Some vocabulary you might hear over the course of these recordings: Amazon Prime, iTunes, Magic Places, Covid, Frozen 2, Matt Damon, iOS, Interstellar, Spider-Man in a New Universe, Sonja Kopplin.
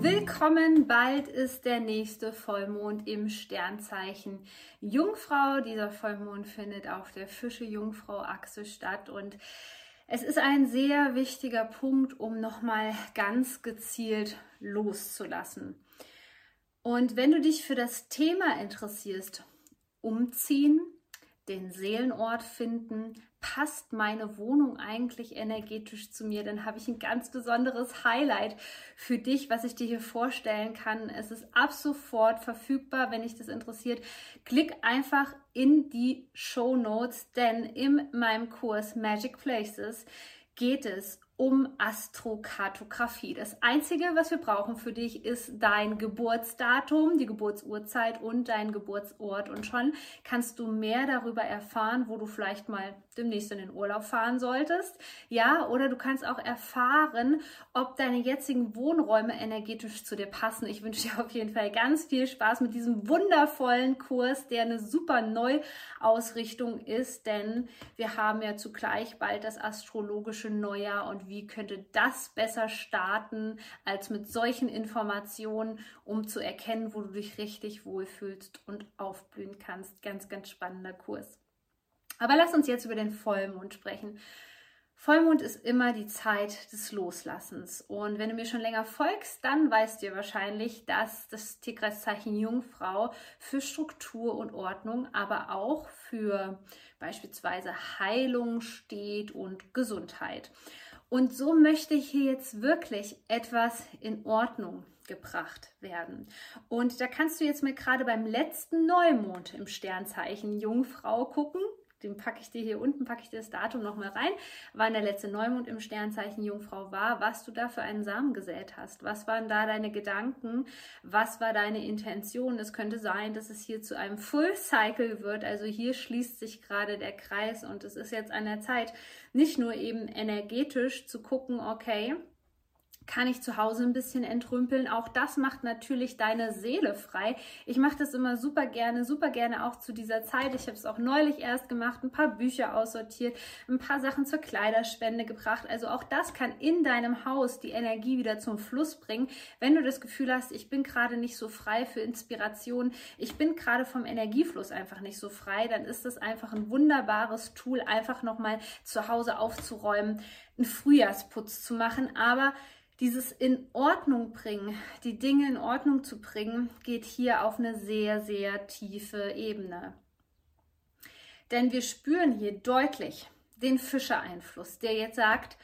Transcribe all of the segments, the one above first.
Willkommen, bald ist der nächste Vollmond im Sternzeichen Jungfrau. Dieser Vollmond findet auf der Fische-Jungfrau-Achse statt und es ist ein sehr wichtiger Punkt, um nochmal ganz gezielt loszulassen. Und wenn du dich für das Thema interessierst, umziehen, den Seelenort finden, passt meine Wohnung eigentlich energetisch zu mir, dann habe ich ein ganz besonderes Highlight für dich, was ich dir hier vorstellen kann. Es ist ab sofort verfügbar, wenn dich das interessiert. Klick einfach in die Shownotes, denn in meinem Kurs Magic Places geht es um Astrokartografie. Das Einzige, was wir brauchen für dich, ist dein Geburtsdatum, die Geburtsurzeit und dein Geburtsort. Und schon kannst du mehr darüber erfahren, wo du vielleicht mal demnächst in den Urlaub fahren solltest. Ja, oder du kannst auch erfahren, ob deine jetzigen Wohnräume energetisch zu dir passen. Ich wünsche dir auf jeden Fall ganz viel Spaß mit diesem wundervollen Kurs, der eine super Neuausrichtung ist, denn wir haben ja zugleich bald das astrologische Neujahr und wie könnte das besser starten, als mit solchen Informationen, um zu erkennen, wo du dich richtig wohlfühlst und aufblühen kannst. Ganz, ganz spannender Kurs. Aber lass uns jetzt über den Vollmond sprechen. Vollmond ist immer die Zeit des Loslassens. Und wenn du mir schon länger folgst, dann weißt du ja wahrscheinlich, dass das Tierkreiszeichen Jungfrau für Struktur und Ordnung, aber auch für beispielsweise Heilung steht und Gesundheit. Und so möchte hier jetzt wirklich etwas in Ordnung gebracht werden. Und da kannst du jetzt mal gerade beim letzten Neumond im Sternzeichen Jungfrau gucken. Den packe ich dir hier unten, packe ich dir das Datum nochmal rein, wann der letzte Neumond im Sternzeichen Jungfrau war, was du da für einen Samen gesät hast, was waren da deine Gedanken, was war deine Intention. Es könnte sein, dass es hier zu einem Full Cycle wird, also hier schließt sich gerade der Kreis und es ist jetzt an der Zeit, nicht nur eben energetisch zu gucken, okay, kann ich zu Hause ein bisschen entrümpeln. Auch das macht natürlich deine Seele frei. Ich mache das immer super gerne auch zu dieser Zeit. Ich habe es auch neulich erst gemacht, ein paar Bücher aussortiert, ein paar Sachen zur Kleiderspende gebracht. Also auch das kann in deinem Haus die Energie wieder zum Fluss bringen. Wenn du das Gefühl hast, ich bin gerade nicht so frei für Inspiration, ich bin gerade vom Energiefluss einfach nicht so frei, dann ist das einfach ein wunderbares Tool, einfach nochmal zu Hause aufzuräumen, einen Frühjahrsputz zu machen, aber dieses in Ordnung bringen, die Dinge in Ordnung zu bringen, geht hier auf eine sehr, sehr tiefe Ebene. Denn wir spüren hier deutlich den Fische-Einfluss, der jetzt sagt,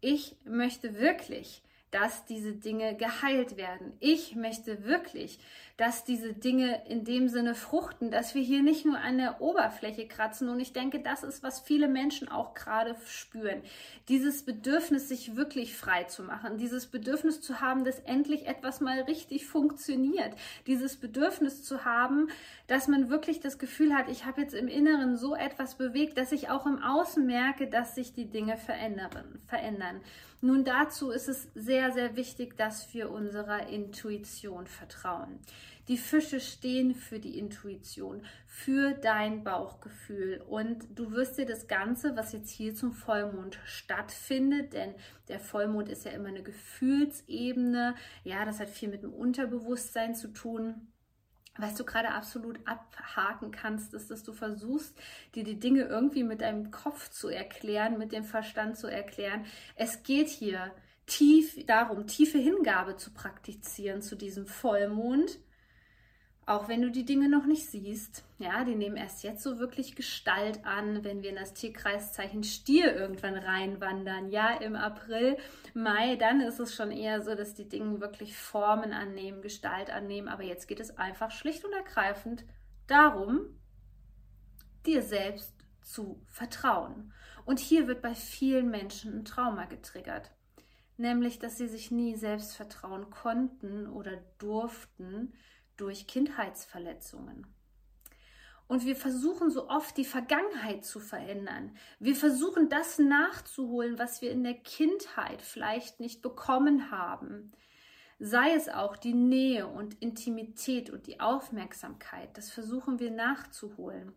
ich möchte wirklich, dass diese Dinge geheilt werden. Ich möchte wirklich, dass diese Dinge in dem Sinne fruchten, dass wir hier nicht nur an der Oberfläche kratzen. Und ich denke, das ist, was viele Menschen auch gerade spüren. Dieses Bedürfnis, sich wirklich frei zu machen. Dieses Bedürfnis zu haben, dass endlich etwas mal richtig funktioniert. Dieses Bedürfnis zu haben, dass man wirklich das Gefühl hat, ich habe jetzt im Inneren so etwas bewegt, dass ich auch im Außen merke, dass sich die Dinge verändern. Nun, dazu ist es sehr, sehr wichtig, dass wir unserer Intuition vertrauen. Die Fische stehen für die Intuition, für dein Bauchgefühl und du wirst dir das Ganze, was jetzt hier zum Vollmond stattfindet, denn der Vollmond ist ja immer eine Gefühlsebene, ja, das hat viel mit dem Unterbewusstsein zu tun. Was du gerade absolut abhaken kannst, ist, dass du versuchst, dir die Dinge irgendwie mit deinem Kopf zu erklären, mit dem Verstand zu erklären. Es geht hier tief darum, tiefe Hingabe zu praktizieren zu diesem Vollmond, auch wenn du die Dinge noch nicht siehst. Ja, die nehmen erst jetzt so wirklich Gestalt an, wenn wir in das Tierkreiszeichen Stier irgendwann reinwandern. Ja, im April, Mai, dann ist es schon eher so, dass die Dinge wirklich Formen annehmen, Gestalt annehmen. Aber jetzt geht es einfach schlicht und ergreifend darum, dir selbst zu vertrauen. Und hier wird bei vielen Menschen ein Trauma getriggert. nämlich dass sie sich nie selbst vertrauen konnten oder durften durch Kindheitsverletzungen. Und wir versuchen so oft, die Vergangenheit zu verändern. Wir versuchen, das nachzuholen, was wir in der Kindheit vielleicht nicht bekommen haben. Sei es auch die Nähe und Intimität und die Aufmerksamkeit, das versuchen wir nachzuholen.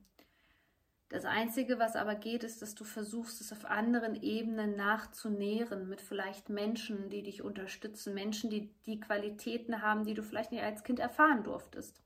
Das Einzige, was aber geht, ist, dass du versuchst, es auf anderen Ebenen nachzunähren, mit vielleicht Menschen, die dich unterstützen, Menschen, die die Qualitäten haben, die du vielleicht nicht als Kind erfahren durftest.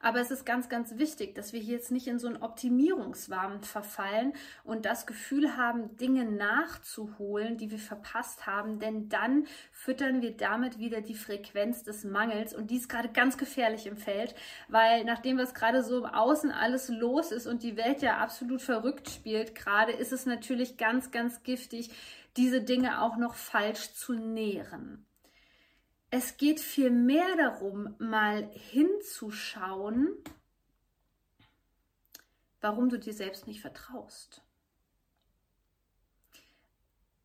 Aber es ist ganz, ganz wichtig, dass wir hier jetzt nicht in so einen Optimierungswahn verfallen und das Gefühl haben, Dinge nachzuholen, die wir verpasst haben, denn dann füttern wir damit wieder die Frequenz des Mangels und die ist gerade ganz gefährlich im Feld, weil nachdem was gerade so im Außen alles los ist und die Welt ja absolut verrückt spielt, gerade ist es natürlich ganz, ganz giftig, diese Dinge auch noch falsch zu nähren. Es geht vielmehr darum, mal hinzuschauen, warum du dir selbst nicht vertraust.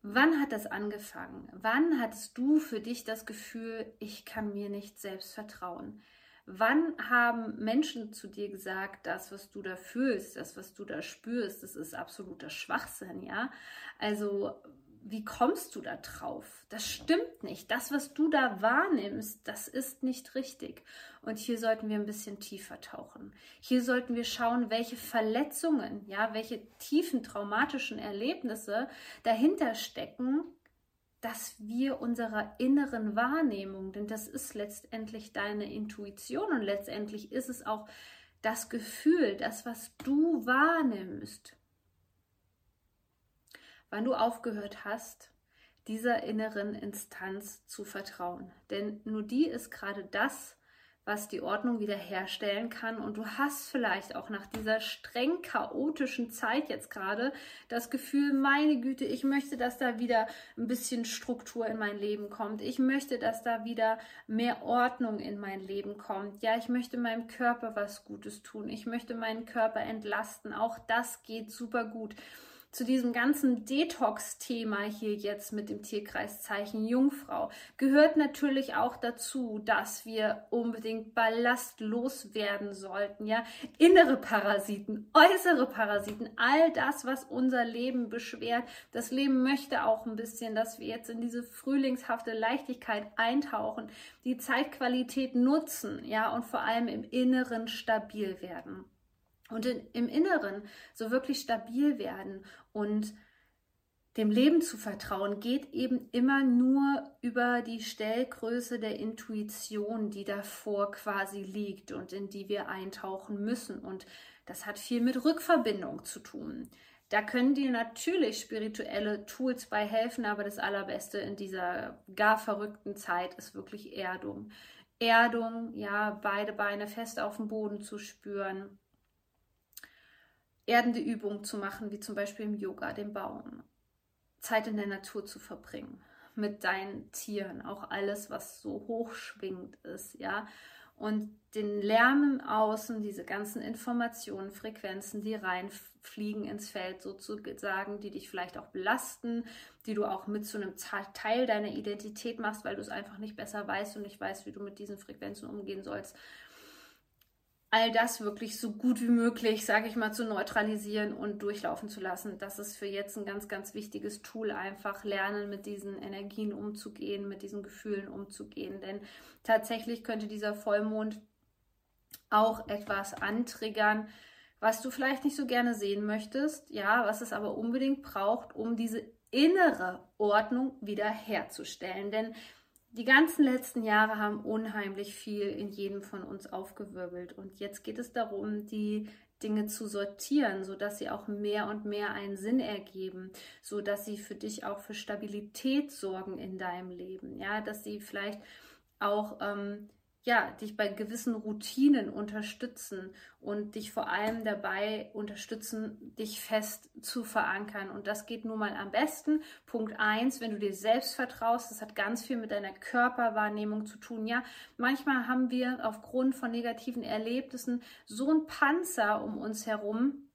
Wann hat das angefangen? Wann hattest du für dich das Gefühl, ich kann mir nicht selbst vertrauen? Wann haben Menschen zu dir gesagt, das, was du da fühlst, das, was du da spürst, das ist absoluter Schwachsinn, ja? Also, wie kommst du da drauf? Das stimmt nicht. Das, was du da wahrnimmst, das ist nicht richtig. Und hier sollten wir ein bisschen tiefer tauchen. Hier sollten wir schauen, welche Verletzungen, ja, welche tiefen traumatischen Erlebnisse dahinter stecken, dass wir unserer inneren Wahrnehmung, denn das ist letztendlich deine Intuition und letztendlich ist es auch das Gefühl, das, was du wahrnimmst, wann du aufgehört hast, dieser inneren Instanz zu vertrauen. Denn nur die ist gerade das, was die Ordnung wiederherstellen kann. Und du hast vielleicht auch nach dieser streng chaotischen Zeit jetzt gerade das Gefühl, meine Güte, ich möchte, dass da wieder ein bisschen Struktur in mein Leben kommt. Ich möchte, dass da wieder mehr Ordnung in mein Leben kommt. Ja, ich möchte meinem Körper was Gutes tun. Ich möchte meinen Körper entlasten. Auch das geht super gut. Zu diesem ganzen Detox-Thema hier jetzt mit dem Tierkreiszeichen Jungfrau gehört natürlich auch dazu, dass wir unbedingt Ballast loswerden sollten, ja, innere Parasiten, äußere Parasiten, all das, was unser Leben beschwert. Das Leben möchte auch ein bisschen, dass wir jetzt in diese frühlingshafte Leichtigkeit eintauchen, die Zeitqualität nutzen, ja, und vor allem im Inneren stabil werden. Und im Inneren so wirklich stabil werden und dem Leben zu vertrauen, geht eben immer nur über die Stellgröße der Intuition, die davor quasi liegt und in die wir eintauchen müssen. Und das hat viel mit Rückverbindung zu tun. Da können dir natürlich spirituelle Tools bei helfen, aber das Allerbeste in dieser gar verrückten Zeit ist wirklich Erdung. Erdung, ja, beide Beine fest auf dem Boden zu spüren. Erdende Übungen zu machen, wie zum Beispiel im Yoga, den Baum. Zeit in der Natur zu verbringen, mit deinen Tieren, auch alles, was so hochschwingend ist, ja. Und den Lärm im Außen, diese ganzen Informationen, Frequenzen, die reinfliegen ins Feld sozusagen, die dich vielleicht auch belasten, die du auch mit zu einem Teil deiner Identität machst, weil du es einfach nicht besser weißt und nicht weißt, wie du mit diesen Frequenzen umgehen sollst. All das wirklich so gut wie möglich, sage ich mal, zu neutralisieren und durchlaufen zu lassen. Das ist für jetzt ein ganz, ganz wichtiges Tool, einfach lernen, mit diesen Energien umzugehen, mit diesen Gefühlen umzugehen. Denn tatsächlich könnte dieser Vollmond auch etwas antriggern, was du vielleicht nicht so gerne sehen möchtest, ja, was es aber unbedingt braucht, um diese innere Ordnung wiederherzustellen. Denn die ganzen letzten Jahre haben unheimlich viel in jedem von uns aufgewirbelt und jetzt geht es darum, die Dinge zu sortieren, sodass sie auch mehr und mehr einen Sinn ergeben, sodass sie für dich auch für Stabilität sorgen in deinem Leben, ja, dass sie vielleicht auch ja, dich bei gewissen Routinen unterstützen und dich vor allem dabei unterstützen, dich fest zu verankern. Und das geht nun mal am besten. Punkt 1, wenn du dir selbst vertraust, das hat ganz viel mit deiner Körperwahrnehmung zu tun. Ja, manchmal haben wir aufgrund von negativen Erlebnissen so einen Panzer um uns herum,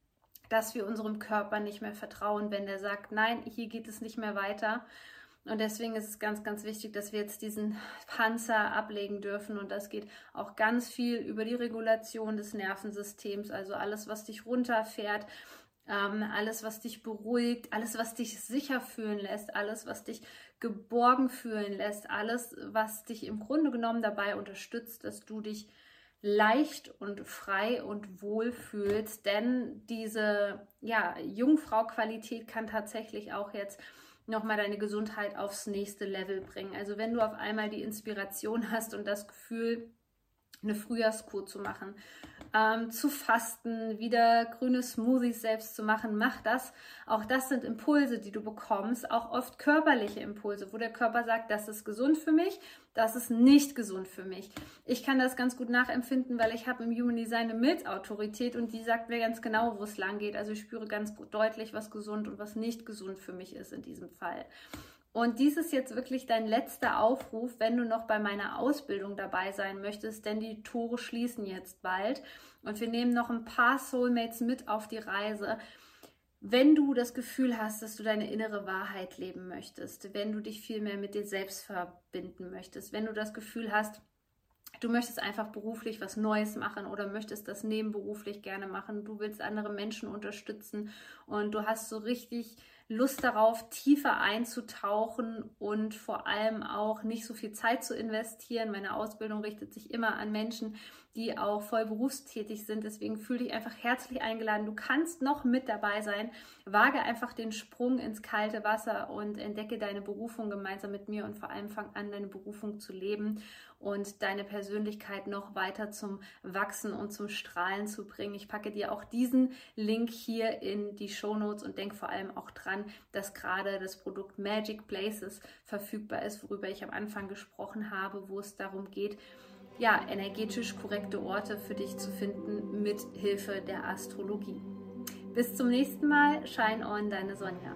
dass wir unserem Körper nicht mehr vertrauen, wenn der sagt, nein, hier geht es nicht mehr weiter. Und deswegen ist es ganz, ganz wichtig, dass wir jetzt diesen Panzer ablegen dürfen. Und das geht auch ganz viel über die Regulation des Nervensystems, also alles, was dich runterfährt, alles, was dich beruhigt, alles, was dich sicher fühlen lässt, alles, was dich geborgen fühlen lässt, alles, was dich im Grunde genommen dabei unterstützt, dass du dich leicht und frei und wohl fühlst. Denn diese Jungfrau-Qualität kann tatsächlich auch jetzt nochmal deine Gesundheit aufs nächste Level bringen. Also wenn du auf einmal die Inspiration hast und das Gefühl, eine Frühjahrskur zu machen, zu fasten, wieder grüne Smoothies selbst zu machen, mach das. Auch das sind Impulse, die du bekommst, auch oft körperliche Impulse, wo der Körper sagt, das ist gesund für mich, das ist nicht gesund für mich. Ich kann das ganz gut nachempfinden, weil ich habe im Human Design eine Milzautorität und die sagt mir ganz genau, wo es lang geht. Also ich spüre ganz deutlich, was gesund und was nicht gesund für mich ist in diesem Fall. Und dies ist jetzt wirklich dein letzter Aufruf, wenn du noch bei meiner Ausbildung dabei sein möchtest, denn die Tore schließen jetzt bald. Und wir nehmen noch ein paar Soulmates mit auf die Reise. Wenn du das Gefühl hast, dass du deine innere Wahrheit leben möchtest, wenn du dich viel mehr mit dir selbst verbinden möchtest, wenn du das Gefühl hast, du möchtest einfach beruflich was Neues machen oder möchtest das nebenberuflich gerne machen, du willst andere Menschen unterstützen und du hast so richtig Lust darauf, tiefer einzutauchen und vor allem auch nicht so viel Zeit zu investieren. Meine Ausbildung richtet sich immer an Menschen, die auch voll berufstätig sind. Deswegen fühle dich einfach herzlich eingeladen. Du kannst noch mit dabei sein. Wage einfach den Sprung ins kalte Wasser und entdecke deine Berufung gemeinsam mit mir und vor allem fang an, deine Berufung zu leben und deine Persönlichkeit noch weiter zum Wachsen und zum Strahlen zu bringen. Ich packe dir auch diesen Link hier in die Shownotes und denk vor allem auch dran, dass gerade das Produkt Magic Places verfügbar ist, worüber ich am Anfang gesprochen habe, wo es darum geht, ja, energetisch korrekte Orte für dich zu finden mit Hilfe der Astrologie. Bis zum nächsten Mal, Shine on, deine Sonja.